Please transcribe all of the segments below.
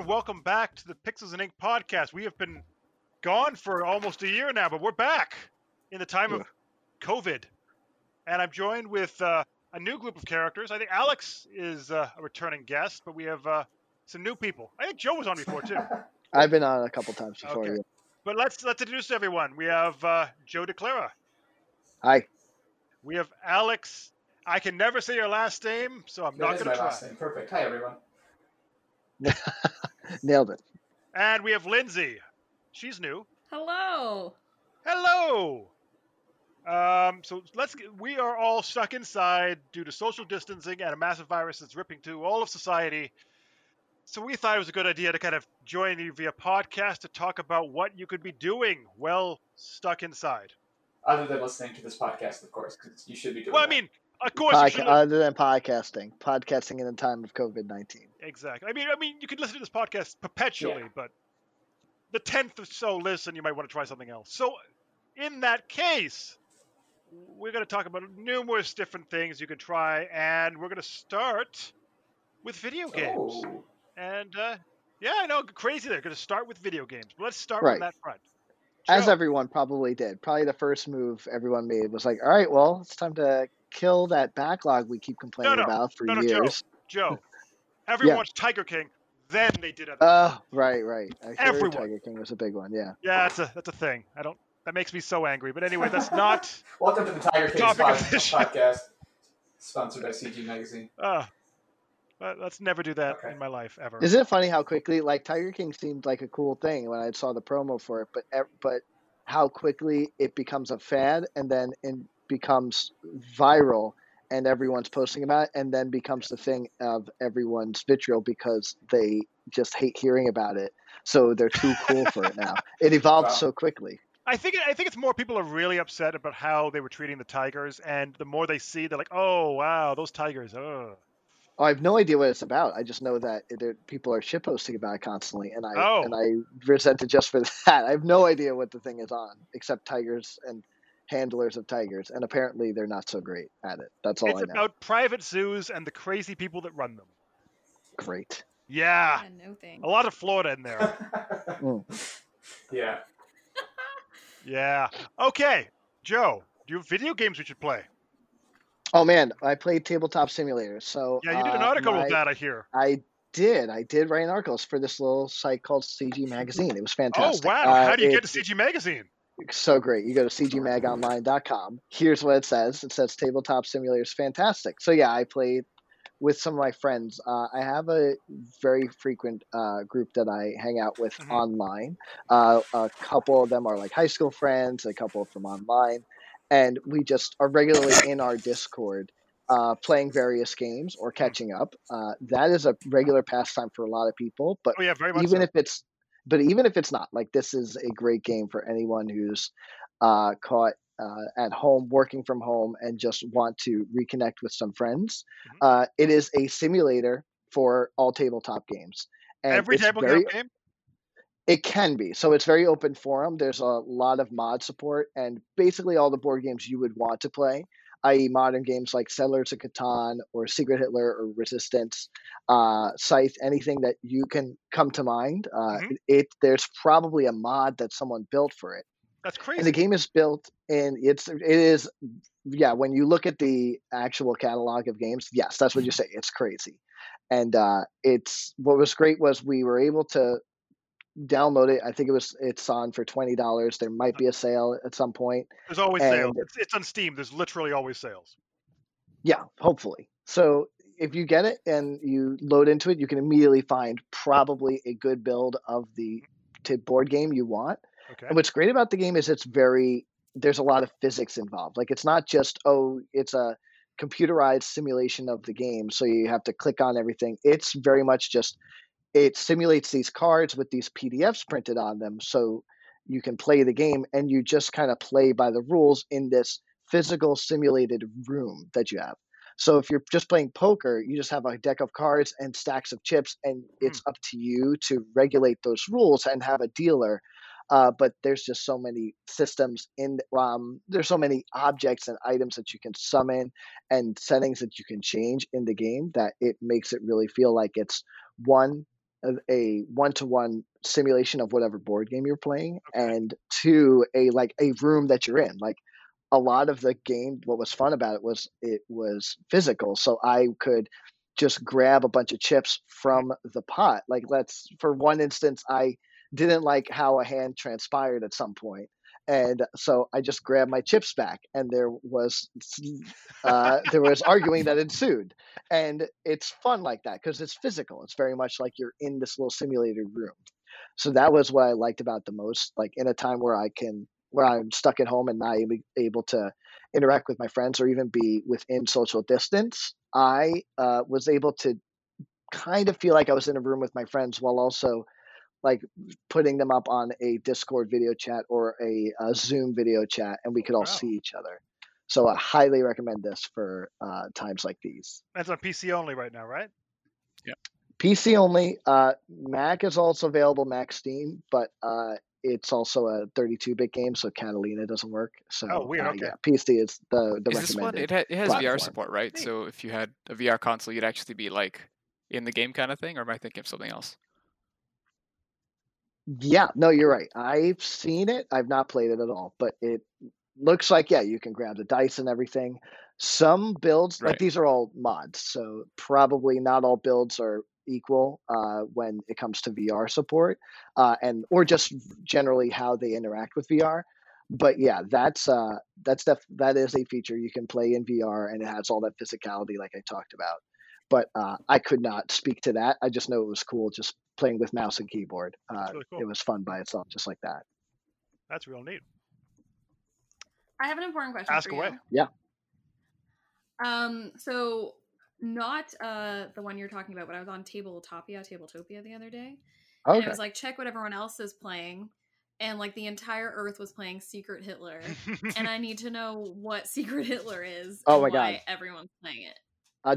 and welcome back to the Pixels and Ink podcast. We have been gone for almost a year now, but we're back in the time of COVID. And I'm joined with a new group of characters. I think Alex is a returning guest, but we have some new people. I think Joe was on before, too. I've been on a couple times before, okay. Yeah. But let's introduce everyone. We have Joe DeClara. Hi. We have Alex. I can never say your last name, so I'm not going to try. Perfect. Hi, everyone. Nailed it. And we have Lindsay. She's new. Hello. So we are all stuck inside due to social distancing and a massive virus that's ripping through all of society. So we thought it was a good idea to kind of join you via podcast to talk about what you could be doing while stuck inside. Other than listening to this podcast, of course, because you should be doing that. I mean, of course. Other than podcasting in the time of COVID-19. Exactly. I mean, you could listen to this podcast perpetually, but the 10th or so listen, you might want to try something else. So in that case, we're going to talk about numerous different things you can try, and we're going to start with video games. Oh. And, crazy there. Going to start with video games. But let's start on that front. Joe. As everyone probably did. Probably the first move everyone made was like, all right, well, it's time to kill that backlog we keep complaining about for years. Joe. Everyone watched Tiger King, then they did it. Right. Everyone. Tiger King was a big one, yeah. Yeah, that's a thing. That makes me so angry. But anyway, that's not... Welcome to the Tiger King podcast, sponsored by CG Magazine. But let's never do that in my life, ever. Isn't it funny how quickly, Tiger King seemed like a cool thing when I saw the promo for it, but how quickly it becomes a fad, and then it becomes viral, and everyone's posting about it, and then becomes the thing of everyone's vitriol because they just hate hearing about it, so they're too cool for it now. It evolved so quickly. I think it's more people are really upset about how they were treating the tigers, and the more they see, they're like, oh, wow, those tigers, ugh. Oh, I have no idea what it's about. I just know that people are shitposting about it constantly, and I resent it just for that. I have no idea what the thing is on, except tigers and handlers of tigers, and apparently they're not so great at it. That's all I know. It's about private zoos and the crazy people that run them. Great. Yeah. No thanks. A lot of Florida in there. Yeah. Yeah. Okay, Joe, do you have video games we should play? Oh, man, I played Tabletop Simulator. So yeah, you did an article with that, I hear. I did write an article for this little site called CG Magazine. It was fantastic. Oh, wow. How do you get to CG Magazine? So great. You go to cgmagonline.com. Here's what it says. It says Tabletop Simulator is fantastic. So, yeah, I played with some of my friends. I have a very frequent group that I hang out with online. A couple of them are high school friends, a couple from online. And we just are regularly in our Discord playing various games or catching up. That is a regular pastime for a lot of people. But very much even so. Even if it's not, this is a great game for anyone who's caught at home, working from home, and just want to reconnect with some friends. It is a simulator for all tabletop games. And every tabletop game? It can be. So it's very open forum. There's a lot of mod support and basically all the board games you would want to play, i.e. modern games like Settlers of Catan or Secret Hitler or Resistance, Scythe, anything that you can come to mind. There's probably a mod that someone built for it. That's crazy. And the game is built in when you look at the actual catalog of games, yes, that's what you say. It's crazy. And what was great was we were able to download it. I think it's on for $20. There might be a sale at some point. There's always sales. It's on Steam. There's literally always sales. Yeah, hopefully. So if you get it and you load into it, you can immediately find probably a good build of the board game you want. Okay. And what's great about the game is there's a lot of physics involved. It's not just, it's a computerized simulation of the game. So you have to click on everything. It's very much just, it simulates these cards with these PDFs printed on them so you can play the game, and you just kind of play by the rules in this physical simulated room that you have. So if you're just playing poker, you just have a deck of cards and stacks of chips, and it's up to you to regulate those rules and have a dealer. But there's just so many systems there's so many objects and items that you can summon and settings that you can change in the game that it makes it really feel like it's one a one-to-one simulation of whatever board game you're playing, okay, and two, a room that you're in. Like, a lot of the game, what was fun about it was physical. So I could just grab a bunch of chips from the pot. Like, for one instance, I didn't like how a hand transpired at some point, and so I just grabbed my chips back, and there was arguing that ensued. And it's fun like that because it's physical. It's very much like you're in this little simulated room. So that was what I liked about the most. Like, in a time where I'm stuck at home and not able to interact with my friends or even be within social distance, I was able to kind of feel like I was in a room with my friends while also like putting them up on a Discord video chat or a Zoom video chat, and we could all see each other. So I highly recommend this for times like these. That's on PC only right now, right? Yeah. PC only. Mac is also available, Mac Steam, but it's also a 32-bit game, so Catalina doesn't work. So, oh, weird. Okay. Yeah, PC is the recommended. This one, it has platform. VR support, right? Hey. So if you had a VR console, you'd actually be like in the game kind of thing, or am I thinking of something else? Yeah, no, you're right. I've seen it. I've not played it at all, but it looks like, yeah, you can grab the dice and everything. Some builds, right, like these are all mods, so probably not all builds are equal when it comes to VR support or just generally how they interact with VR. But yeah, that is a feature you can play in VR, and it has all that physicality like I talked about. But I could not speak to that. I just know it was cool just playing with mouse and keyboard. Really cool. It was fun by itself, just like that. That's real neat. I have an important question. Ask away. Yeah. So not the one you're talking about, but I was on Tabletopia the other day. Okay. And it was like, check what everyone else is playing. And like the entire Earth was playing Secret Hitler. And I need to know what Secret Hitler is. Oh, and my why God. Everyone's playing it.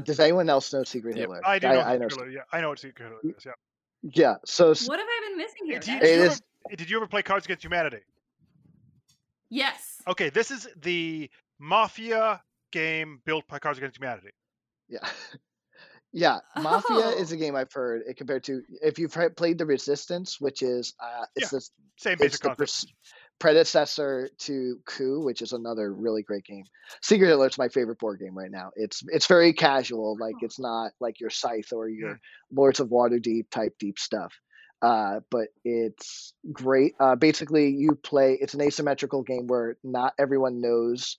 Does anyone else know Secret Hitler? I do know Hitler. Yeah, I know what Secret Hitler is. Yeah. Yeah. So what have I been missing here? Did you ever play Cards Against Humanity? Yes. Okay, this is the mafia game built by Cards Against Humanity. Yeah. Yeah, mafia is a game I've heard it compared to, if you've played the Resistance, which is same basic concept. Predecessor to Coup, which is another really great game. Secret Hitler is my favorite board game right now. It's very casual, like it's not like your Scythe or your Lords of Waterdeep type deep stuff, but it's great. Basically, you play. It's an asymmetrical game where not everyone knows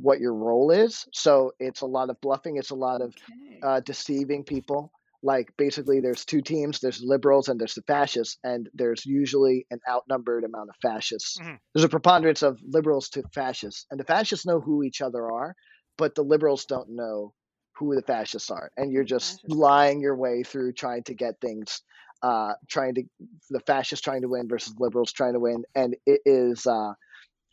what your role is, so it's a lot of bluffing. It's a lot of deceiving people. Like, basically, there's two teams. There's liberals and there's the fascists, and there's usually an outnumbered amount of fascists. Mm-hmm. There's a preponderance of liberals to fascists, and the fascists know who each other are, but the liberals don't know who the fascists are. And you're just lying your way through trying to get things, the fascists trying to win versus liberals trying to win. And it is,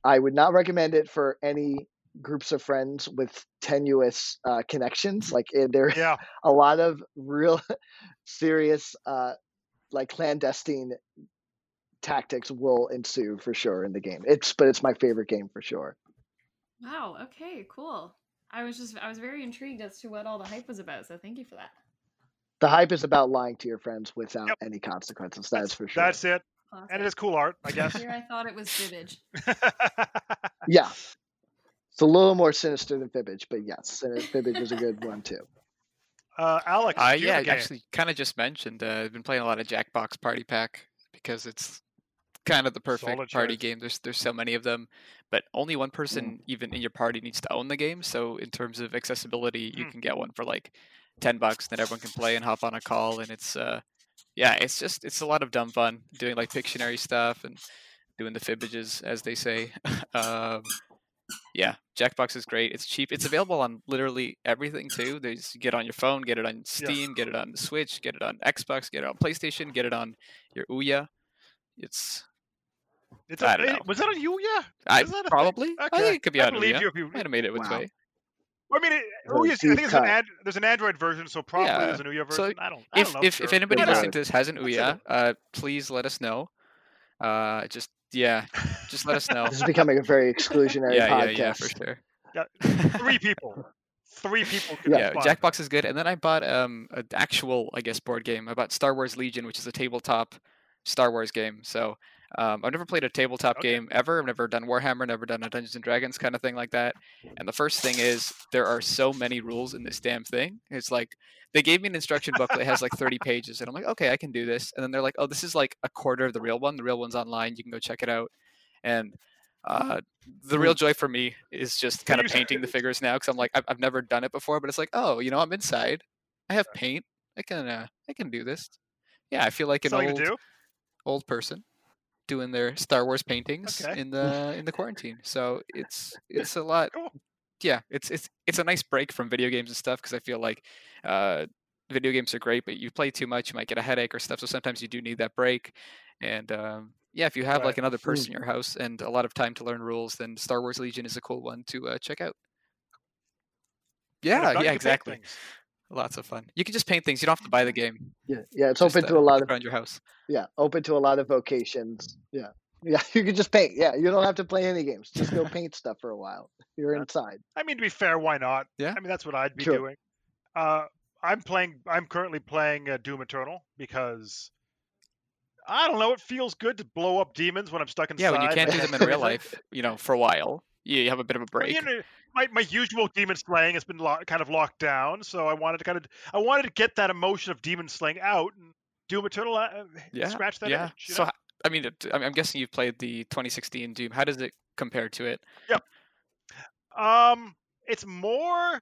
I would not recommend it for any groups of friends with tenuous connections. Like, there's a lot of real serious like clandestine tactics will ensue for sure in the game. It's my favorite game for sure. Wow, okay, cool. I was very intrigued as to what all the hype was about, so thank you for that. The hype is about lying to your friends without any consequences. That's for sure. That's it. Awesome. And it is cool art, I guess. Here I thought it was Fibbage. Yeah. It's a little more sinister than Fibbage, but yes, Fibbage is a good one too. Alex, I actually kind of just mentioned I've been playing a lot of Jackbox Party Pack because it's kind of the perfect party game. There's so many of them, but only one person even in your party needs to own the game. So in terms of accessibility, you can get one for like $10 that everyone can play and hop on a call. And it's it's a lot of dumb fun doing like Pictionary stuff and doing the Fibbages, as they say. Yeah, Jackbox is great. It's cheap. It's available on literally everything too. You get on your phone, get it on Steam, get it on the Switch, get it on Xbox, get it on PlayStation, get it on your Ouya. Was that on Ouya? Probably. Okay. I think it could be on Ouya. You might have made it which way. Well, I mean, I think there's an Android version, so probably there's an Ouya version. So I don't know. If anybody listening to this has an Ouya, please let us know. Just let us know. This is becoming a very exclusionary podcast. Yeah, for sure. 3 people. three people could yeah, Jackbox is good. And then I bought an actual, I guess, board game. I bought Star Wars Legion, which is a tabletop Star Wars game. So I've never played a tabletop game ever. I've never done Warhammer, never done a Dungeons & Dragons kind of thing like that. And the first thing is there are so many rules in this damn thing. It's like they gave me an instruction book that has like 30 pages. And I'm like, okay, I can do this. And then they're like, oh, this is like a quarter of the real one. The real one's online. You can go check it out. And the real joy for me is just kind of painting the figures now, because I'm like, I've never done it before, but it's like, oh, you know, I'm inside. I have paint. I can do this. Yeah, I feel like an old person doing their Star Wars paintings in the quarantine. So it's a lot. Cool. Yeah, it's a nice break from video games and stuff, because I feel like video games are great, but you play too much, you might get a headache or stuff. So sometimes you do need that break. And yeah, if you have like another person in your house and a lot of time to learn rules, then Star Wars Legion is a cool one to check out. Yeah, exactly. Lots of fun. You can just paint things. You don't have to buy the game. Yeah, it's just open to a lot of around your house. Yeah, open to a lot of vocations. Yeah, you can just paint. Yeah, you don't have to play any games. Just go paint stuff for a while. You're inside. I mean, to be fair, why not? Yeah. I mean, that's what I'd be doing. I'm currently playing Doom Eternal because I don't know. It feels good to blow up demons when I'm stuck inside. Yeah, when you can't do them in real life, you know, for a while, you have a bit of a break. Well, you know, my usual demon slaying has been kind of locked down, so I wanted to get that emotion of demon slaying out and Doom Eternal. Scratch that. Yeah. Image, so I mean, I'm guessing you've played the 2016 Doom. How does it compare to it? Yep. It's more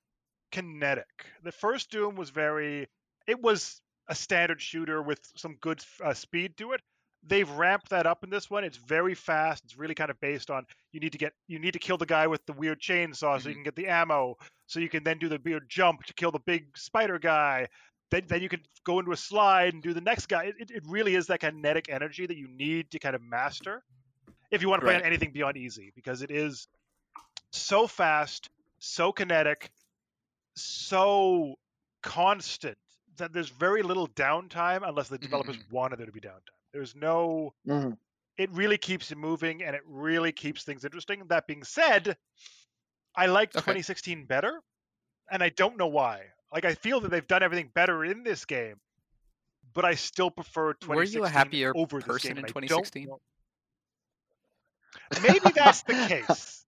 kinetic. The first Doom was It was a standard shooter with some good speed to it. They've ramped that up in this one. It's very fast. It's really kind of based on you need to kill the guy with the weird chainsaw so you can get the ammo, so you can then do the weird jump to kill the big spider guy. Then you can go into a slide and do the next guy. It really is that kinetic energy that you need to kind of master if you want to play on anything beyond easy, because it is so fast, so kinetic, so constant that there's very little downtime unless the developers wanted there to be downtime. There's no... Mm-hmm. It really keeps you moving, and it really keeps things interesting. That being said, I liked 2016 better, and I don't know why. Like, I feel that they've done everything better in this game, but I still prefer 2016 over this game. Were you a happier person in 2016? Maybe that's the case.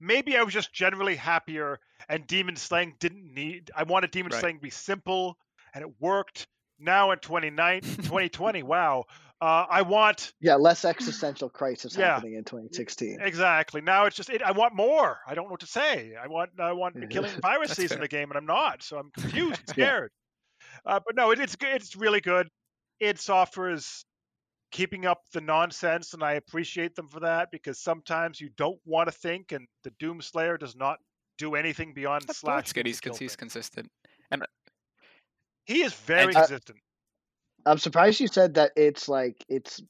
Maybe I was just generally happier, and demon slaying didn't need... I wanted demon slaying to be simple, and it worked. Now in 2020, wow. I want... Yeah, less existential crisis happening in 2016. Exactly. Now it's just, I want more. I don't know what to say. I want killing viruses in the game, and I'm not. So I'm confused and scared. But no, it's really good. Id Software is keeping up the nonsense, and I appreciate them for that, because sometimes you don't want to think, and the Doomslayer does not do anything beyond slash. That's good. He's consistent. And... He is very consistent. I'm surprised you said that it's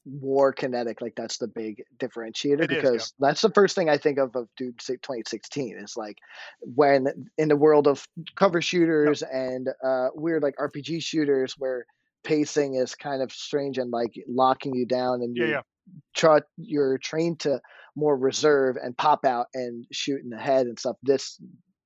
more kinetic. Like, that's the big differentiator, because that's the first thing I think of Doom 2016 is like when in the world of cover shooters and weird like RPG shooters where pacing is kind of strange and like locking you down, and you're trained to more reserve and pop out and shoot in the head and stuff. This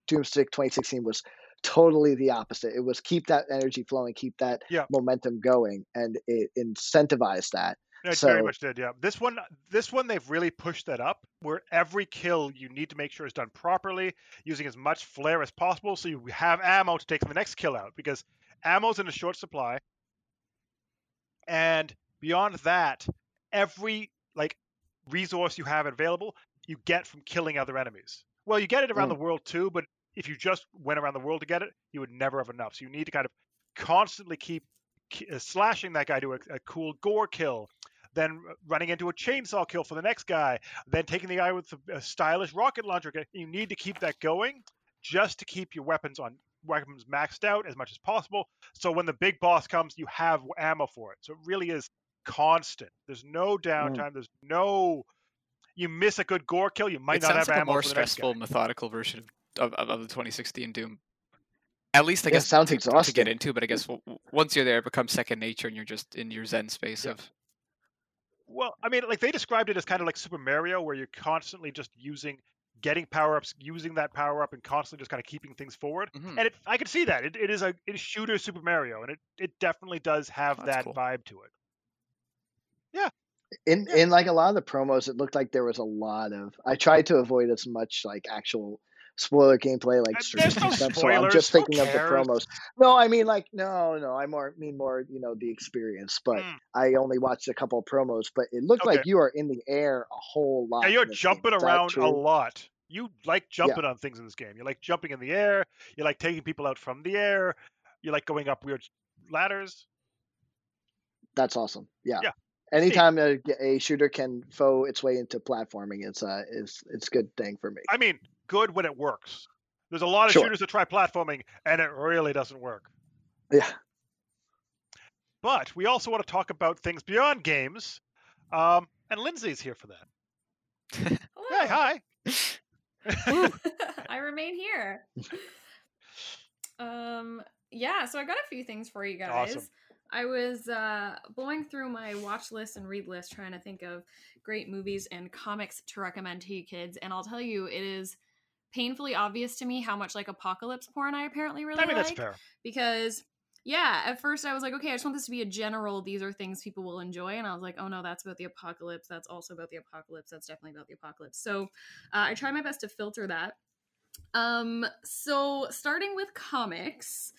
Doom 2016 was totally the opposite. It was keep that energy flowing, keep that momentum going, and it incentivized that. It very much did, yeah. This one they've really pushed that up, where every kill you need to make sure is done properly, using as much flair as possible, so you have ammo to take the next kill out, because ammo's in a short supply. And beyond that, every resource you have available, you get from killing other enemies. Well, you get it around the world too, but if you just went around the world to get it, you would never have enough. So you need to kind of constantly keep slashing that guy to a cool gore kill, then running into a chainsaw kill for the next guy, then taking the guy with a stylish rocket launcher. You need to keep that going just to keep your weapons maxed out as much as possible. So when the big boss comes, you have ammo for it. So it really is constant. There's no downtime. There's no... You miss a good gore kill, you might not have ammo for the next guy. It sounds like a more stressful, methodical version of the 2016 Doom. At least I guess it sounds exhausting to get into, but I guess once you're there, it becomes second nature, and you're just in your zen space of... Well, I mean, like, they described it as kind of like Super Mario, where you're constantly just using getting power-ups, using that power-up, and constantly just kind of keeping things forward. Mm-hmm. And I could see that. It is shooter Super Mario, and it definitely does have that vibe to it. Yeah. In like a lot of the promos, it looked like there was a lot of... I tried to avoid as much like actual spoiler gameplay, like streams and stuff, so I'm just thinking of the promos. No, I mean like, no, I mean more, you know, the experience, but I only watched a couple of promos, but it looked like you are in the air a whole lot. Yeah, you're jumping around a lot. You like jumping on things in this game. You like jumping in the air. You like taking people out from the air. You like going up weird ladders. That's awesome. Yeah. Anytime a shooter can foe its way into platforming, it's a good thing for me. I mean, good when it works. There's a lot of shooters that try platforming, and it really doesn't work. Yeah. But we also want to talk about things beyond games, and Lindsay's here for that. Hi. I remain here. Yeah, so I got a few things for you guys. Awesome. I was blowing through my watch list and read list trying to think of great movies and comics to recommend to you kids, and I'll tell you, it is painfully obvious to me how much like apocalypse porn I apparently really like. That's fair. Because, at first I was like, okay, I just want this to be a general, these are things people will enjoy, and I was like, oh no, that's about the apocalypse, that's also about the apocalypse, that's definitely about the apocalypse. So I try my best to filter that. So starting with comics...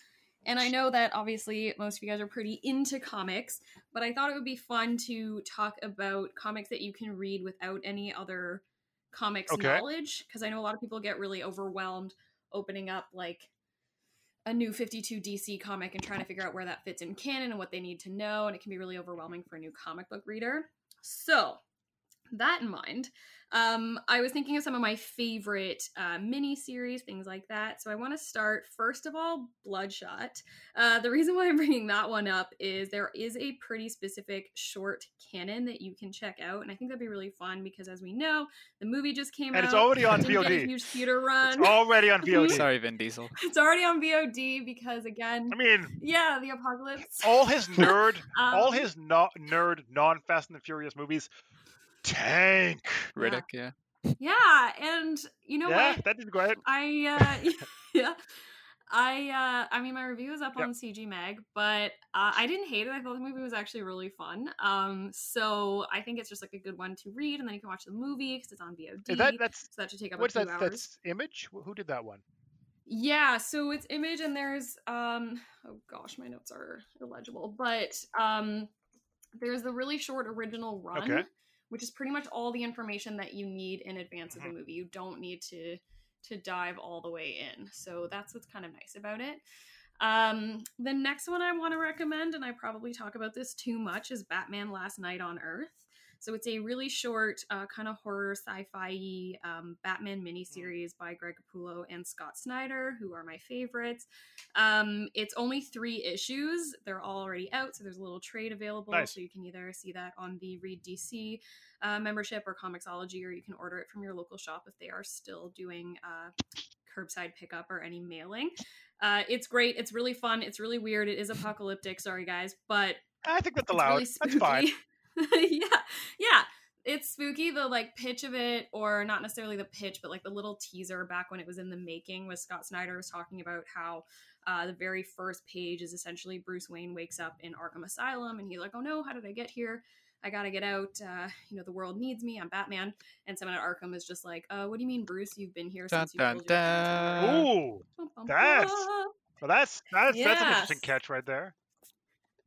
And I know that obviously most of you guys are pretty into comics, but I thought it would be fun to talk about comics that you can read without any other comics knowledge, because I know a lot of people get really overwhelmed opening up like a new 52 DC comic and trying to figure out where that fits in canon and what they need to know, and it can be really overwhelming for a new comic book reader. So, that in mind, I was thinking of some of my favorite mini-series, things like that. So I want to start, first of all, Bloodshot. The reason why I'm bringing that one up is there is a pretty specific short canon that you can check out, and I think that'd be really fun because, as we know, the movie just came out. And it's already on VOD. A huge theater run. It's already on VOD. Sorry, Vin Diesel. It's already on VOD because, again, I mean, the apocalypse. All his nerd, all his nerd non-Fast and the Furious movies tank. Riddick, yeah, and you know what? That didn't go ahead. I mean, my review is up on CG Mag, but I didn't hate it. I thought the movie was actually really fun. So I think it's just like a good one to read, and then you can watch the movie because it's on VOD. So that should take up like 2 hours. That's Image? Who did that one? Yeah, so it's Image, and there's oh gosh, my notes are illegible, but there's the really short original run. Okay. Which is pretty much all the information that you need in advance of the movie. You don't need to dive all the way in. So that's what's kind of nice about it. The next one I want to recommend, and I probably talk about this too much, is Batman Last Night on Earth. So it's a really short kind of horror sci-fi Batman miniseries by Greg Capullo and Scott Snyder, who are my favorites. It's only 3 issues. They're all already out, so there's a little trade available. Nice. So you can either see that on the Read DC membership or comiXology, or you can order it from your local shop if they are still doing curbside pickup or any mailing. It's great. It's really fun. It's really weird. It is apocalyptic. Sorry, guys. But I think that's allowed. Really that's fine. Yeah. It's spooky. The like pitch of it, or not necessarily the pitch, but like the little teaser back when it was in the making with Scott Snyder was talking about how the very first page is essentially Bruce Wayne wakes up in Arkham Asylum and he's like, oh no, how did I get here? I gotta get out. The world needs me. I'm Batman. And someone at Arkham is just like, what do you mean, Bruce? You've been here since you killed your friend. That's an interesting catch right there.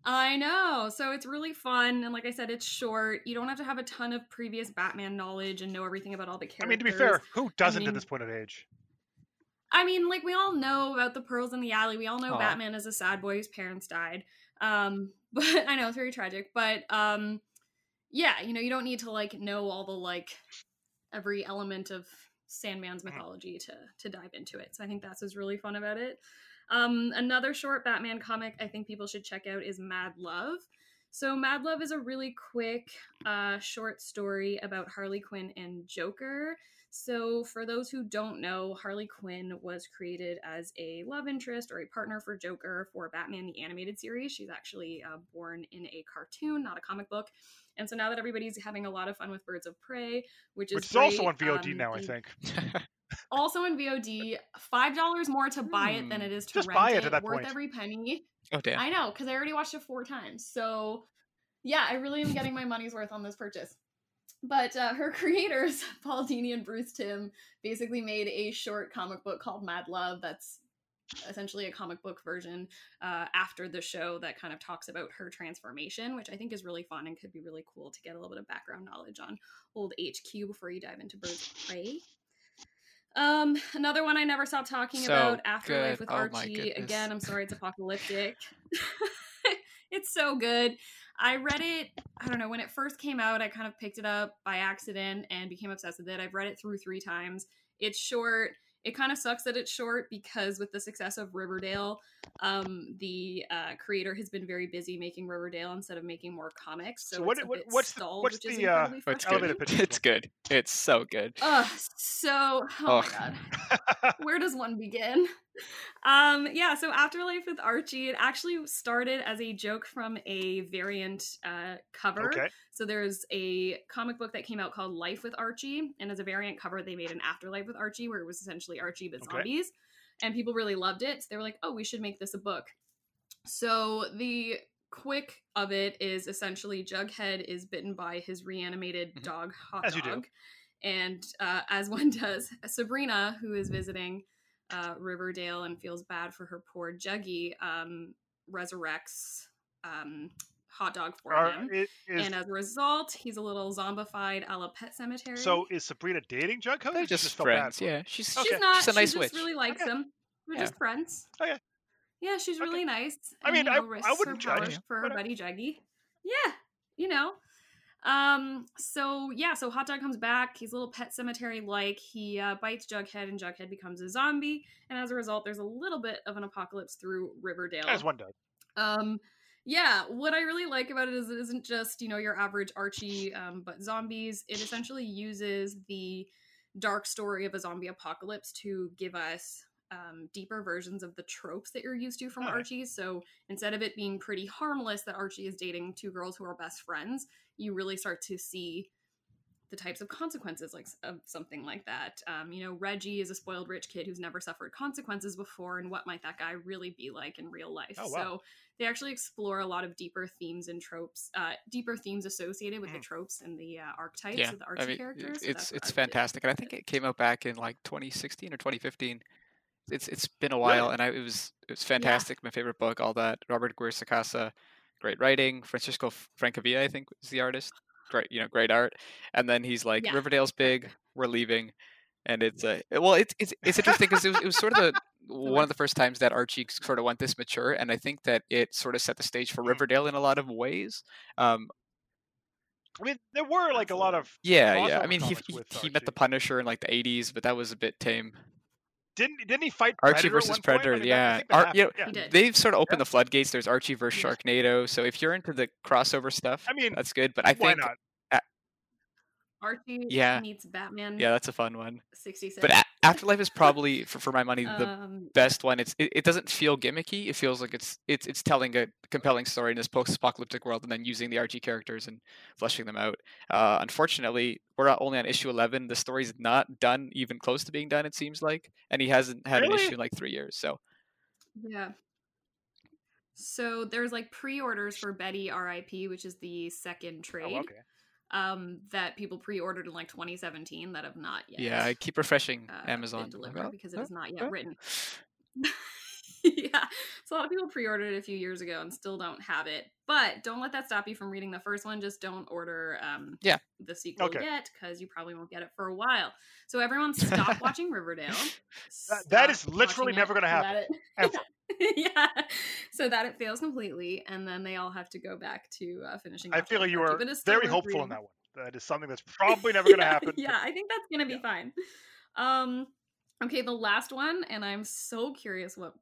I know. So it's really fun. And like I said, it's short. You don't have to have a ton of previous Batman knowledge and know everything about all the characters. I mean, to be fair, who doesn't at this point of age? I mean, like, we all know about the Pearls in the Alley. We all know Batman is a sad boy whose parents died. But I know, it's very tragic. But you don't need to like know all the like every element of Sandman's mythology to dive into it. So I think that's what's really fun about it. Another short Batman comic I think people should check out is Mad Love. So Mad Love is a really quick short story about Harley Quinn and Joker. So for those who don't know, Harley Quinn was created as a love interest or a partner for Joker for Batman the Animated Series. She's actually born in a cartoon, not a comic book. And so now that everybody's having a lot of fun with Birds of Prey, which is great, also on VOD now, I think. Also in VOD, $5 more to buy it than it is to rent it. Just buy it at that point. Worth every penny. Oh, damn. I know, because I already watched it 4 times. So yeah, I really am getting my money's worth on this purchase. But her creators, Paul Dini and Bruce Timm, basically made a short comic book called Mad Love that's essentially a comic book version after the show that kind of talks about her transformation, which I think is really fun and could be really cool to get a little bit of background knowledge on old HQ before you dive into Birds of Prey. Another one I never stopped talking about, Afterlife with Archie. Again, I'm sorry, it's apocalyptic. It's so good. I read it, I don't know, when it first came out, I kind of picked it up by accident and became obsessed with it. I've read it through 3 times. It's short. It kind of sucks that it's short because with the success of Riverdale, the creator has been very busy making Riverdale instead of making more comics. So it's good. It's so good. My God. Where does one begin? So Afterlife with Archie, it actually started as a joke from a variant cover. Okay. So there's a comic book that came out called Life with Archie, and as a variant cover, they made an Afterlife with Archie where it was essentially Archie but zombies, and people really loved it. So they were like, oh, we should make this a book. So the quick of it is essentially Jughead is bitten by his reanimated dog, Hot Fuzz. And as one does, Sabrina, who is visiting Riverdale and feels bad for her poor Juggy, resurrects Hot Dog for him. And as a result, he's a little zombified a la Pet Sematary. So is Sabrina dating Jughead? They're just friends, yeah. She's not. She's a nice witch. She just really likes him. We're just friends. Okay. Yeah, she's really nice. And, I wouldn't judge for her buddy Juggy. Yeah, you know. So Hot Dog comes back. He's a little Pet Sematary like. He bites Jughead, and Jughead becomes a zombie. And as a result, there's a little bit of an apocalypse through Riverdale. As one does. What I really like about it is it isn't just, your average Archie, but zombies. It essentially uses the dark story of a zombie apocalypse to give us deeper versions of the tropes that you're used to from Archie. So instead of it being pretty harmless that Archie is dating 2 girls who are best friends, you really start to see the types of consequences of something like that. Reggie is a spoiled rich kid who's never suffered consequences before, and what might that guy really be like in real life? Oh, wow. So they actually explore a lot of deeper themes and tropes, deeper themes associated with the tropes and the archetypes of the Archie characters. It's fantastic, and I think it came out back in 2016 or 2015. It's been a while, and it was fantastic. Yeah. My favorite book, all that. Robert Guercio Casa, great writing. Francisco Francavilla, I think, is the artist. Great, great art. And then he's like, Riverdale's big, we're leaving, and it's interesting because it was sort of one of the first times that Archie sort of went this mature, and I think that it sort of set the stage for Riverdale in a lot of ways. There were a lot of he met the Punisher in the 80s, but that was a bit tame. Didn't he fight Archie versus Predator? They've sort of opened the floodgates. There's Archie versus Sharknado. So if you're into the crossover stuff, that's good. But I think why not? Archie meets Batman. Yeah, that's a fun one. 66. But Afterlife is probably, for my money, the best one. It doesn't feel gimmicky. It feels like it's telling a compelling story in this post-apocalyptic world, and then using the Archie characters and fleshing them out. Unfortunately, we're not only on issue 11. The story's not done, even close to being done. It seems like, and he hasn't had an issue in 3 years. So, yeah. So there's pre-orders for Betty R.I.P., which is the second trade. Oh, okay. That people pre-ordered in 2017 that have not yet. Yeah, I keep refreshing Amazon because it is not yet written. Yeah, so a lot of people pre-ordered it a few years ago and still don't have it. But don't let that stop you from reading the first one. Just don't order the sequel yet, because you probably won't get it for a while. So everyone, stop watching Riverdale. That is literally never going to happen. Yeah, so that it fails completely, and then they all have to go back to finishing. I feel like you are very hopeful on that one. That is something that's probably never going to happen. Yeah, I think that's going to be fine. Okay, the last one, and I'm so curious what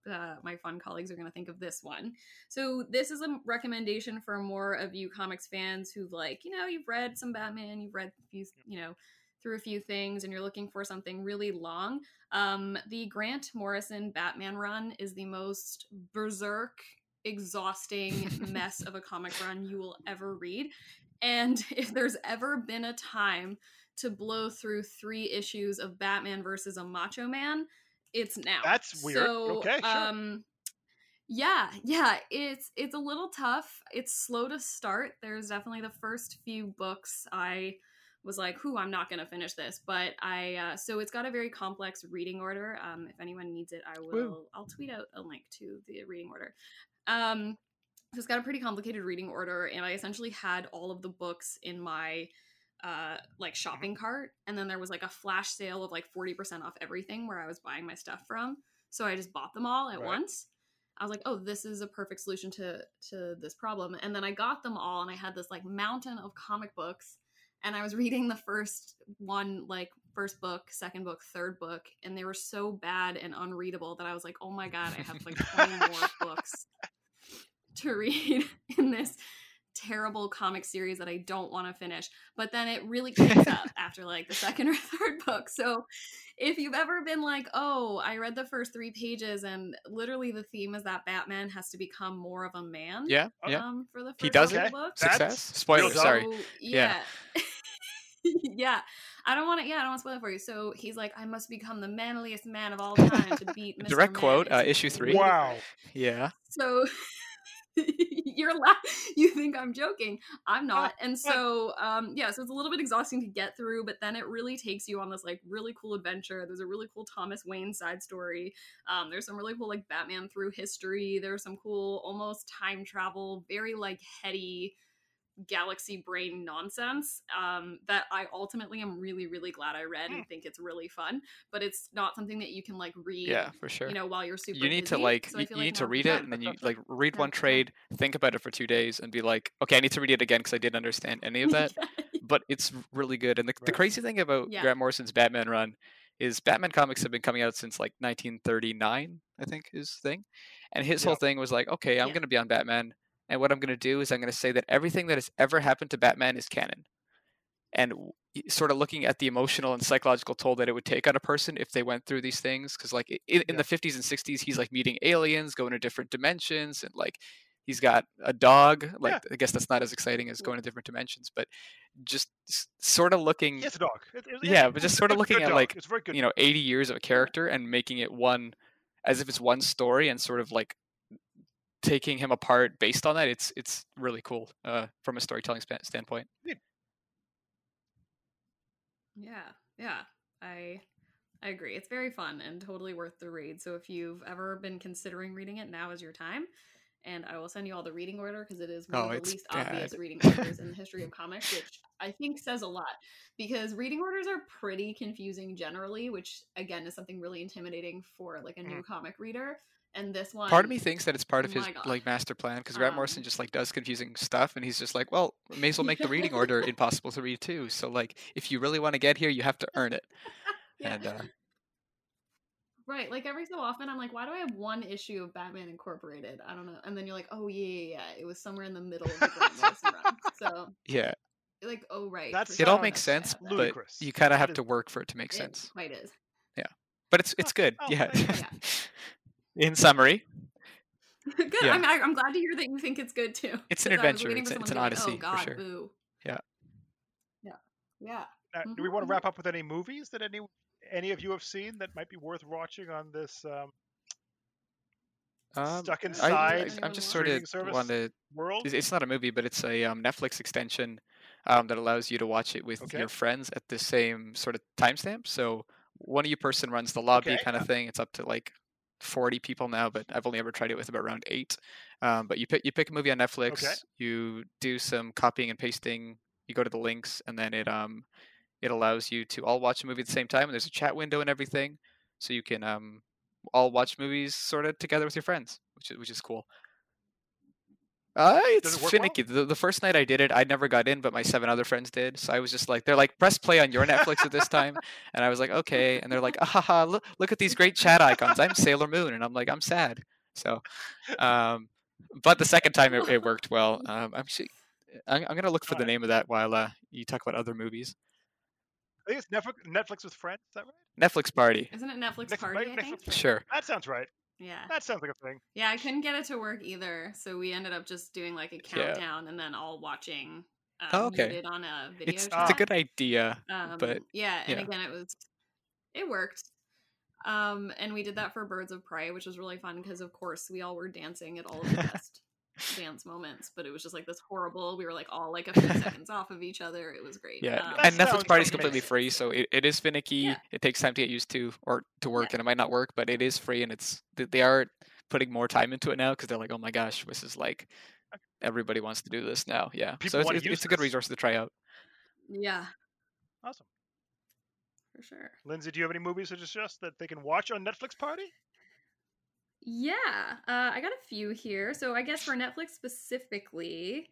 my fun colleagues are going to think of this one. So this is a recommendation for more of you comics fans who've you've read some Batman, you've read these, through a few things and you're looking for something really long, the Grant Morrison Batman run is the most berserk, exhausting mess of a comic run you will ever read. And if there's ever been a time to blow through 3 issues of Batman versus a Macho Man, it's now. That's weird. So, okay, sure. Yeah, it's a little tough. It's slow to start. There's definitely the first few books I was like, I'm not going to finish this. But so it's got a very complex reading order. If anyone needs it, I'll tweet out a link to the reading order. So it's got a pretty complicated reading order, and I essentially had all of the books in my shopping cart, and then there was like a flash sale of like 40% off everything where I was buying my stuff from. So I just bought them all at once. I was like, oh, this is a perfect solution to this problem. And then I got them all, and I had this like mountain of comic books, and I was reading the first book, second book, third book, and they were so bad and unreadable that I was like, oh my God, I have like 20 more books to read in this terrible comic series that I don't want to finish. But then it really kicks up after like the second or third book. So if you've ever been like, oh, I read the first 3 pages and literally the theme is that Batman has to become more of a man. Yeah. For the first book. Success. Spoiler. Sorry. Yeah. Yeah. I don't want to spoil it for you. So he's like, I must become the manliest man of all time to beat Mr. Direct Man. Quote, issue 3. Wow. Yeah. So you think I'm joking. I'm not. And so so it's a little bit exhausting to get through, but then it really takes you on this like really cool adventure. There's a really cool Thomas Wayne side story. There's some really cool like Batman through history. There's some cool almost time travel, very like heady galaxy brain nonsense that I ultimately am really, really glad I read and think it's really fun, but it's not something that you can like read for sure, while you're super busy. You need to read it and then you like read one trade, think about it for 2 days and be like, okay, I need to read it again because I didn't understand any of that. But it's really good. And the crazy thing about Grant Morrison's Batman run is Batman comics have been coming out since like 1939, I think is the thing. And his whole thing was like, okay, I'm going to be on Batman. And what I'm going to do is I'm going to say that everything that has ever happened to Batman is canon. And sort of looking at the emotional and psychological toll that it would take on a person if they went through these things. Because like in the 50s and 60s, he's like meeting aliens, going to different dimensions. And like he's got a dog. I guess that's not as exciting as going to different dimensions. But just sort of looking. It's a dog. It's very good. 80 years of a character and making it one as if it's one story and sort of like taking him apart based on that. It's really cool from a storytelling standpoint. Yeah, I agree. It's very fun and totally worth the read. So if you've ever been considering reading it, now is your time. And I will send you all the reading order because it is one of the least obvious reading orders in the history of comics, which I think says a lot because reading orders are pretty confusing generally, which again is something really intimidating for like a new comic reader. And this one, part of me thinks that it's part of his like master plan because Grant Morrison just like does confusing stuff and he's just like, well, may as well make the reading order impossible to read too. So like, if you really want to get here, you have to earn it. And right, like every so often, I'm like, why do I have one issue of Batman Incorporated? I don't know. And then you're like, oh yeah, it was somewhere in the middle of the Grant Morrison run. So yeah, you're like right, it all makes sense, but you kind of have to work for it to make sense. It quite is. Yeah, but it's good. In summary, good. Yeah. I'm glad to hear that you think it's good too. It's an adventure. It's an odyssey for sure. Boo. Yeah. Now, do we want to wrap up with any movies that any of you have seen that might be worth watching on this stuck inside? I'm just sort of want to. World? It's not a movie, but it's a Netflix extension that allows you to watch it with your friends at the same sort of timestamp. So one of you person runs the lobby kind of thing. It's up to like 40 people now, but I've only ever tried it with about around 8. But you pick a movie on Netflix, you do some copying and pasting, you go to the links, and then it allows you to all watch a movie at the same time. And there's a chat window and everything, so you can all watch movies sort of together with your friends, which is cool. It's finicky. Well? The first night I did it, I never got in, but my 7 other friends did. So I was just like, they're like, press play on your Netflix at this time. And I was like, okay. And they're like, look at these great chat icons. I'm Sailor Moon. And I'm like, I'm sad. So, but the second time it worked well. I'm going to look for the name of that while you talk about other movies. I think it's Netflix with friends. Is that right? Netflix party. Isn't it Netflix party? I think? Sure. That sounds right. Yeah. That sounds like a thing. Yeah, I couldn't get it to work either, so we ended up just doing like a countdown and then all watching. Muted on a video. It's a good idea, but and again, it worked. And we did that for Birds of Prey, which was really fun because, of course, we all were dancing at all of the best dance moments, but it was just like this horrible, we were like all like a few seconds off of each other. It was great. Yeah. And Netflix Party is completely free, so it is finicky. Yeah. It takes time to get used to or to work, and it might not work, but it is free, and it's they are putting more time into it now because they're like, oh my gosh, this is like everybody wants to do this now. Yeah. People so it's a good resource to try out. Yeah. Awesome. For sure. Lindsay, do you have any movies to suggest that they can watch on Netflix Party? Yeah, I got a few here. So I guess for Netflix specifically,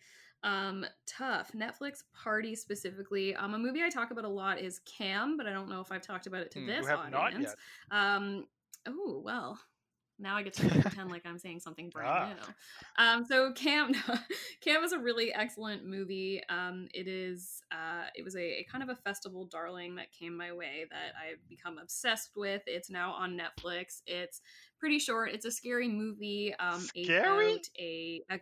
Netflix Party specifically, a movie I talk about a lot is Cam, but I don't know if I've talked about it to this audience. Oh, well, now I get to pretend like I'm saying something brand new. So Cam is a really excellent movie. It was a kind of a festival darling that came my way that I've become obsessed with. It's now on Netflix. It's pretty short. It's a scary movie. A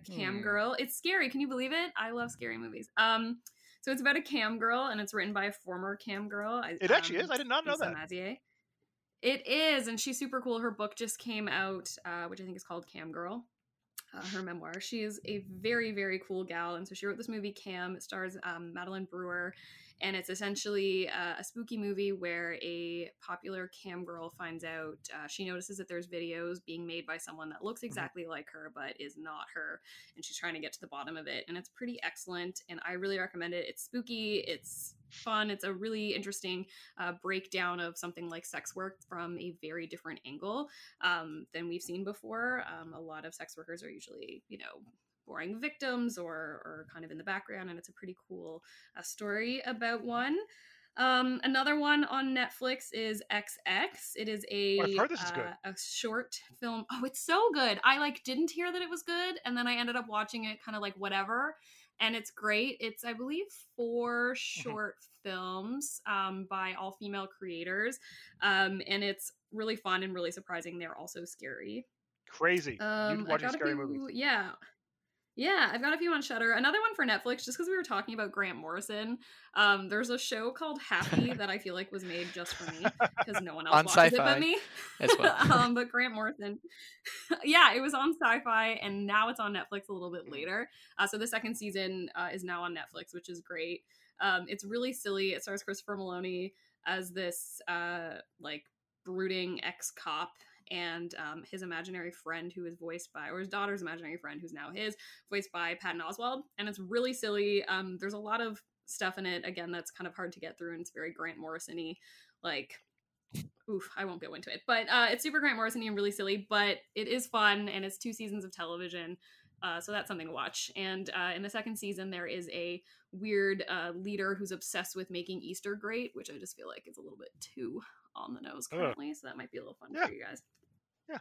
cam girl. It's scary. Can you believe it? I love scary movies. So it's about a cam girl, and it's written by a former cam girl. It actually is. I did not know that. Mazier. It is, and she's super cool. Her book just came out, which I think is called Cam Girl, her memoir. She is a very, very cool gal, and so she wrote this movie, Cam. It stars Madeline Brewer, and it's essentially a spooky movie where a popular cam girl finds out, she notices that there's videos being made by someone that looks exactly like her but is not her, and she's trying to get to the bottom of it, and it's pretty excellent, and I really recommend it. It's spooky, it's fun. It's a really interesting breakdown of something like sex work from a very different angle than we've seen before. A lot of sex workers are usually, boring victims or kind of in the background, and it's a pretty cool story about one. Another one on Netflix is XX. It is a short film. Oh, it's so good. I didn't hear that it was good, and then I ended up watching it kind of like whatever. And it's great. It's, I believe, 4 short films by all-female creators. And it's really fun and really surprising. They're also scary. Crazy. You'd watch a scary movie. Yeah. Yeah, I've got a few on Shudder. Another one for Netflix, just because we were talking about Grant Morrison. There's a show called Happy that I feel like was made just for me because no one else watches it but me. As well. But Grant Morrison, it was on Sci-Fi, and now it's on Netflix a little bit later. So the second season is now on Netflix, which is great. It's really silly. It stars Christopher Maloney as this brooding ex-cop. And his imaginary friend who is voiced by, or his daughter's imaginary friend who's now his, voiced by Patton Oswalt. And it's really silly. There's a lot of stuff in it, again, that's kind of hard to get through, and it's very Grant Morrison-y. I won't go into it. But it's super Grant Morrison-y and really silly, but it is fun, and it's 2 seasons of television. So that's something to watch. And in the second season, there is a weird leader who's obsessed with making Easter great, which I just feel like is a little bit too on the nose currently. So that might be a little fun for you guys. Yeah.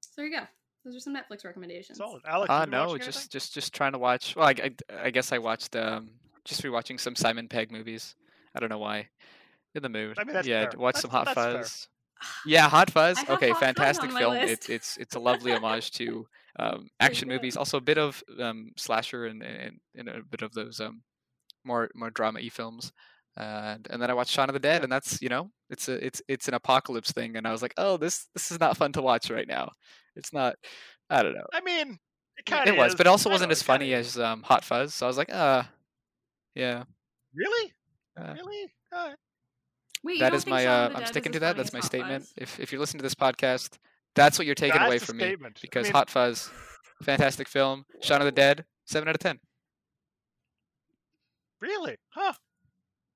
So there you go. Those are some Netflix recommendations. Solid. Alex, just trying to watch. Well, I guess I watched just rewatching some Simon Pegg movies. I don't know why. In the mood. I mean, fair. Watch some Hot Fuzz. Fair. Yeah, Hot Fuzz. Okay, Hot fantastic Fuzz film. It's a lovely homage to action movies. Also, a bit of slasher and a bit of those more drama-y films. And then I watched Shaun of the Dead, and that's it's an apocalypse thing, and I was like, oh, this is not fun to watch right now. It's not. I don't know. I mean, it kind of was, but it also wasn't as funny as Hot Fuzz. So I was like, yeah. Really? Really? Wait, that is my. I'm sticking to that. That's my statement. If you're listening to this podcast, that's what you're taking away from me. Because Hot Fuzz, fantastic film. Shaun of the Dead, 7 out of 10. Really? Huh.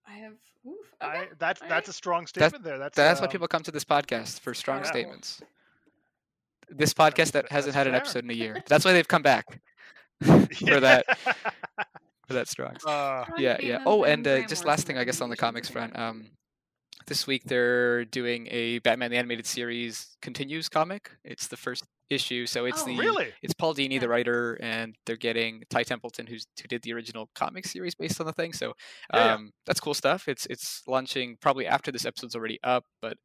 I have. Oof, okay. That's a strong statement there. That's why people come to this podcast for strong statements. This podcast that hasn't had an episode in a year. That's why they've come back for that. For that strong. Yeah. Oh, and just last thing, I guess, on the comics front. This week they're doing a Batman the Animated Series continues comic. It's the first issue. So it's it's Paul Dini, the writer, and they're getting Ty Templeton, who did the original comic series based on the thing. So that's cool stuff. It's launching probably after this episode's already up, but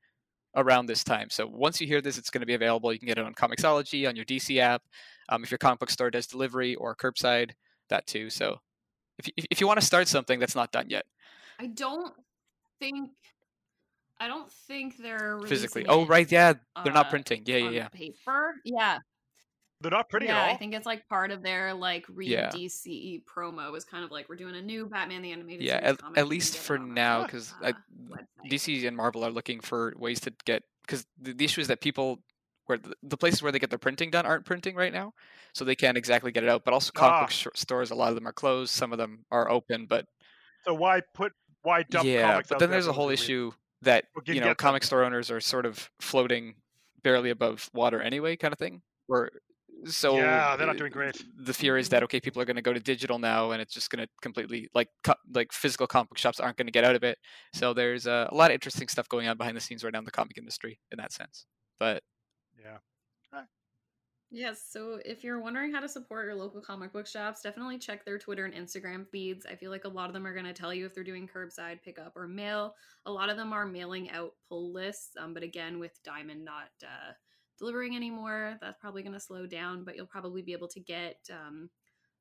around this time. So once you hear this, it's going to be available. You can get it on comiXology, on your DC app, if your comic book store does delivery, or curbside, that too. So if you want to start something that's not done yet, I don't think they're physically. Oh, right, yeah, they're not printing. Yeah. Paper, yeah. They're not printing at all. I think it's like part of their like DCE promo is kind of like, we're doing a new Batman the Animated Series. Yeah, at least for now, because DC and Marvel are looking for ways to get, because the issue is that people, where the places where they get their printing done aren't printing right now, so they can't exactly get it out. But also comic book stores, a lot of them are closed, some of them are open, but so why dump comics? But then there's a whole issue that comic store owners are sort of floating barely above water anyway, kind of thing. They're not doing great. The fear is that people are going to go to digital now, and it's just going to completely like physical comic book shops aren't going to get out of it. So there's a lot of interesting stuff going on behind the scenes right now in the comic industry in that sense. But yes, so if you're wondering how to support your local comic book shops, definitely check their Twitter and Instagram feeds. I feel like a lot of them are going to tell you if they're doing curbside pickup or mail. A lot of them are mailing out pull lists, but again, with Diamond not delivering anymore, that's probably going to slow down, but you'll probably be able to get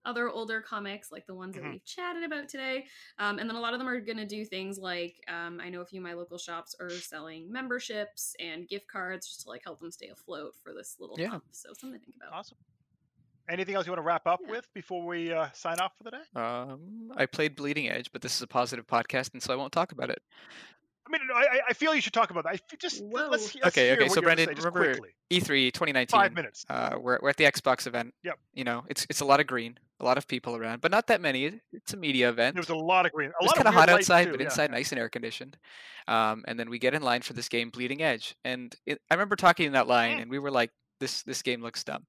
other older comics like the ones that we've chatted about today. And then a lot of them are going to do things like I know a few of my local shops are selling memberships and gift cards just to like help them stay afloat for this little hump. So something to think about. Awesome. Anything else you want to wrap up with before we sign off for the day? I played Bleeding Edge, but this is a positive podcast, and so I won't talk about it. I mean, I feel you should talk about that. Let's hear what Brandon, remember quickly. E3 2019. 5 minutes. We're at the Xbox event. Yep. It's a lot of green, a lot of people around, but not that many. It's a media event. There was a lot of green. It's kind of hot outside, but inside nice and air conditioned. And then we get in line for this game, Bleeding Edge. And I remember talking in that line, and we were like, "This game looks dumb.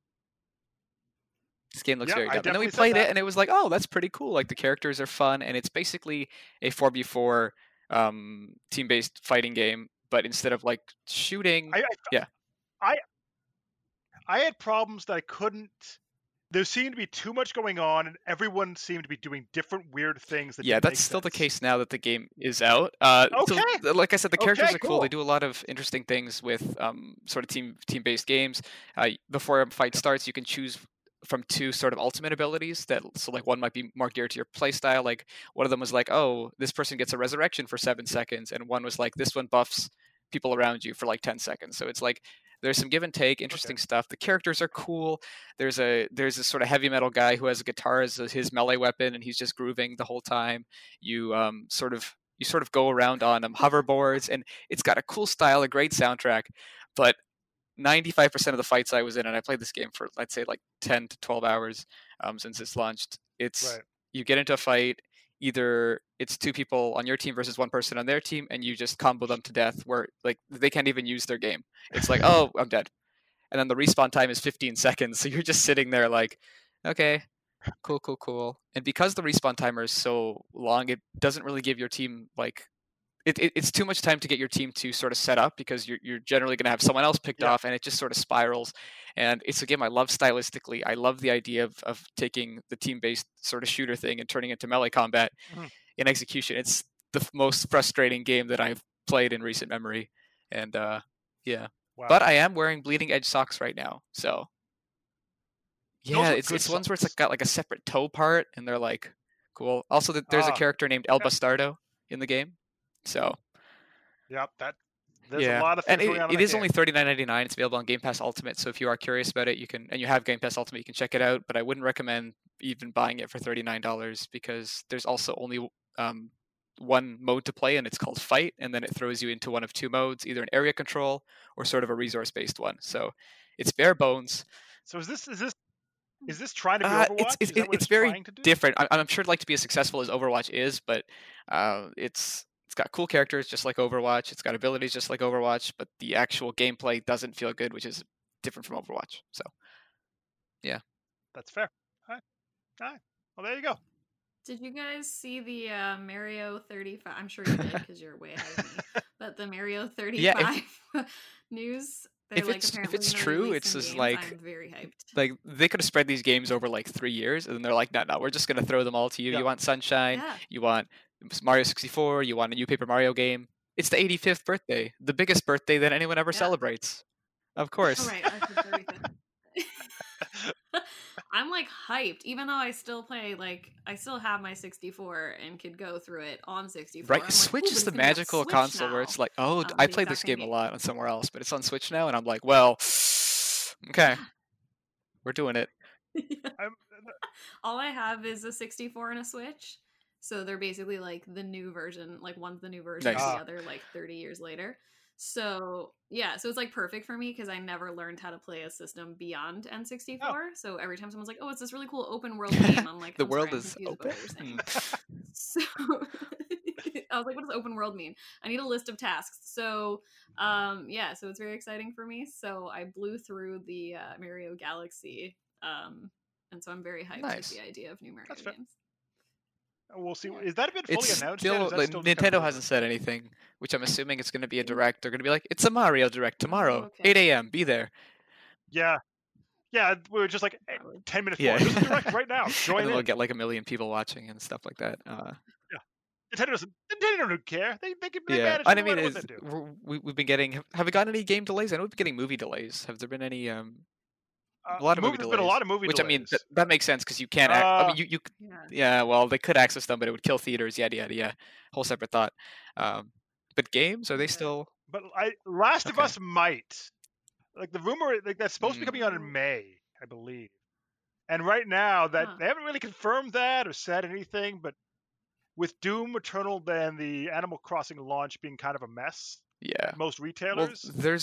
This game looks very dumb." And then we played it, and it was like, "Oh, that's pretty cool. Like the characters are fun, and it's basically a 4v4." Team-based fighting game, but instead of like shooting, I had problems that I couldn't. There seemed to be too much going on, and everyone seemed to be doing different weird things. The case now that the game is out. So, like I said, the characters are cool. They do a lot of interesting things with sort of team-based games. Before a fight starts, you can choose from two sort of ultimate abilities like one might be more geared to your playstyle. Like one of them was like, oh, this person gets a resurrection for 7 seconds. And one was like, this one buffs people around you for like 10 seconds. So it's like, there's some give and take, interesting stuff. The characters are cool. There's a sort of heavy metal guy who has a guitar as his melee weapon, and he's just grooving the whole time. You sort of go around on hoverboards, and it's got a cool style, a great soundtrack, but 95% of the fights I was in, and I played this game for, I'd say, like 10 to 12 hours since it's launched. You get into a fight, either it's two people on your team versus one person on their team, and you just combo them to death where like they can't even use their game. It's like, oh, I'm dead. And then the respawn time is 15 seconds. So you're just sitting there like, okay, cool. And because the respawn timer is so long, it doesn't really give your team like... It's too much time to get your team to sort of set up, because you're generally going to have someone else picked off, and it just sort of spirals. And it's a game I love stylistically. I love the idea of taking the team-based sort of shooter thing and turning it to melee combat in execution. It's the most frustrating game that I've played in recent memory. And wow. But I am wearing Bleeding Edge socks right now. So it's ones where it's like got like a separate toe part, and they're like cool. Also, there's a character named El Bastardo in the game. So, there's a lot of things going on. And it is only $39.99. It's available on Game Pass Ultimate. So if you are curious about it, you have Game Pass Ultimate, you can check it out. But I wouldn't recommend even buying it for $39, because there's also only one mode to play, and it's called Fight. And then it throws you into one of two modes, either an area control or sort of a resource based one. So it's bare bones. So is this trying to be Overwatch? It's very different. I'm sure it'd like to be as successful as Overwatch is, but it's got cool characters just like Overwatch. It's got abilities just like Overwatch, but the actual gameplay doesn't feel good, which is different from Overwatch. So, yeah. That's fair. All right. Well, there you go. Did you guys see the Mario 35? I'm sure you did, because you're way ahead of me. But the Mario 35 news If it's true, it's just games, like, I'm very hyped. Like they could have spread these games over like 3 years, and they're like, no, we're just gonna throw them all to you. Yeah. You want Sunshine? Yeah. You want Mario 64? You want a new Paper Mario game? It's the 85th birthday, the biggest birthday that anyone ever celebrates. Of course. All right, I'm like hyped, even though I still play, like, I still have my 64 and could go through it on 64. Right, like, Switch is the magical console now, where it's like, oh, I played this game a lot on somewhere else, but it's on Switch now, and I'm like, well, okay, we're doing it. All I have is a 64 and a Switch, so they're basically like the new version, like one's the new version of the other, like 30 years later. So yeah, so it's like perfect for me because I never learned how to play a system beyond N64. Oh. So every time someone's like, "Oh, it's this really cool open world game," I'm like, "The world is open." So I was like, "What does open world mean?" I need a list of tasks. So yeah, so it's very exciting for me. So I blew through the Mario Galaxy, and so I'm very hyped with the idea of new Mario games. We'll see. Is that been fully announced? Still Nintendo hasn't said anything, which I'm assuming it's going to be a direct. They're going to be like, it's a Mario direct tomorrow, 8 a.m. Be there. Yeah, yeah. We were just like 10 minutes. Yeah, it's direct right now. Join in. We'll get like a million people watching and stuff like that. Yeah, Nintendo doesn't care. They can be mad at you. I mean, we've been getting. Have we gotten any game delays? I know we've been getting movie delays. Have there been any? A lot of movie delays. I mean, that makes sense because you can't. Well, they could access them, but it would kill theaters. Yada yada. Whole separate thought. But games, are they still? But Last of Us might. Like the rumor, like that's supposed to be coming out in May, I believe. And right now, that they haven't really confirmed that or said anything. But with Doom Eternal and the Animal Crossing launch being kind of a mess, most retailers. Well,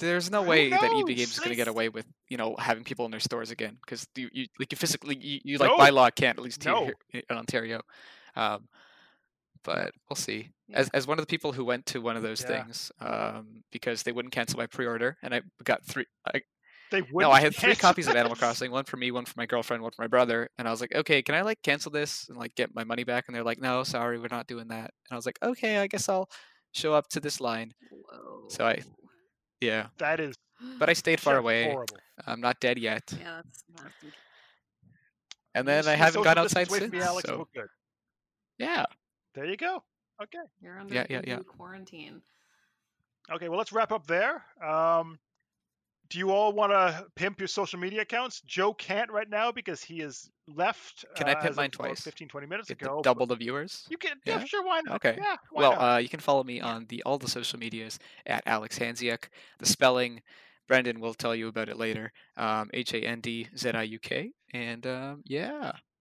There's no way that EB Games is going to get away with, you know, having people in their stores again because you physically by law can't, at least here in Ontario. But we'll see. Yeah. As one of the people who went to one of those things, because they wouldn't cancel my pre-order, and I got three. I had three copies of Animal Crossing: one for me, one for my girlfriend, one for my brother. And I was like, okay, can I like cancel this and like get my money back? And they're like, no, sorry, we're not doing that. And I was like, okay, I guess I'll show up to this line. Whoa. So I. Yeah, that is. But I stayed far away. Horrible. I'm not dead yet. Yeah, that's not good. And then I haven't gone outside since. Me, Alex, so. Good. Yeah. There you go. Okay. You're under quarantine. Okay, well, let's wrap up there. Do you all want to pimp your social media accounts? Joe can't right now because he has left. Can I pimp mine twice? 15, 20 minutes ago. Double the viewers? You can, yeah, sure, why not? Okay. Yeah, why not? You can follow me on all the social medias at Alex Hanziuk. The spelling, Brendan will tell you about it later. Handziuk. And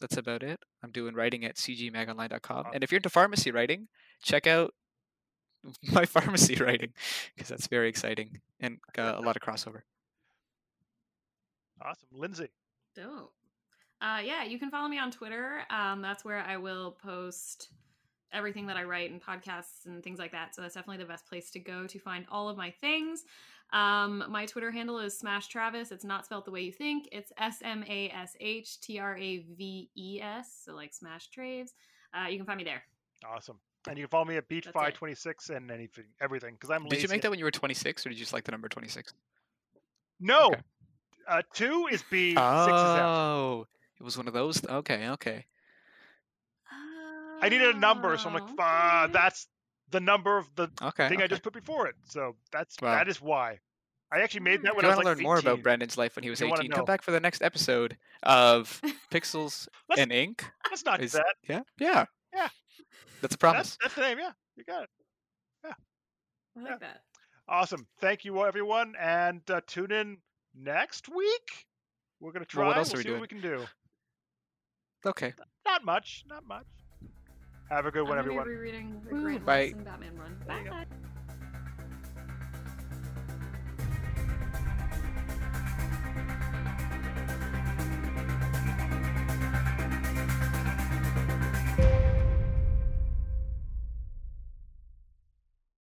that's about it. I'm doing writing at cgmagonline.com. And if you're into pharmacy writing, check out my pharmacy writing because that's very exciting and a lot of crossover. Awesome. Lindsay. Dope. You can follow me on Twitter. That's where I will post everything that I write and podcasts and things like that. So that's definitely the best place to go to find all of my things. My Twitter handle is SmashTravis. It's not spelled the way you think. It's SmashTraves. So like Smash Traves. You can find me there. Awesome. And you can follow me at Beach526 and everything because I'm lazy. Did you make that when you were 26, or did you just like the number 26? No, okay. 2 is B. 6 is F. Oh, it was one of those. Okay. I needed a number, so I'm like, that's the number of the thing I just put before it. So that is why. I actually made that when I was like 18. If you want to learn more about Brandon's life when he was 18, come back for the next episode of Pixels and Ink. Let's not do that. Yeah. That's a promise. That's the name, yeah. You got it. Yeah. I like that. Awesome. Thank you, everyone. And tune in next week. We're going to try. Well, what else we'll see what we can do. Okay. Not much. Have a good one, everyone. Rereading the Grant Morrison Batman run. Bye.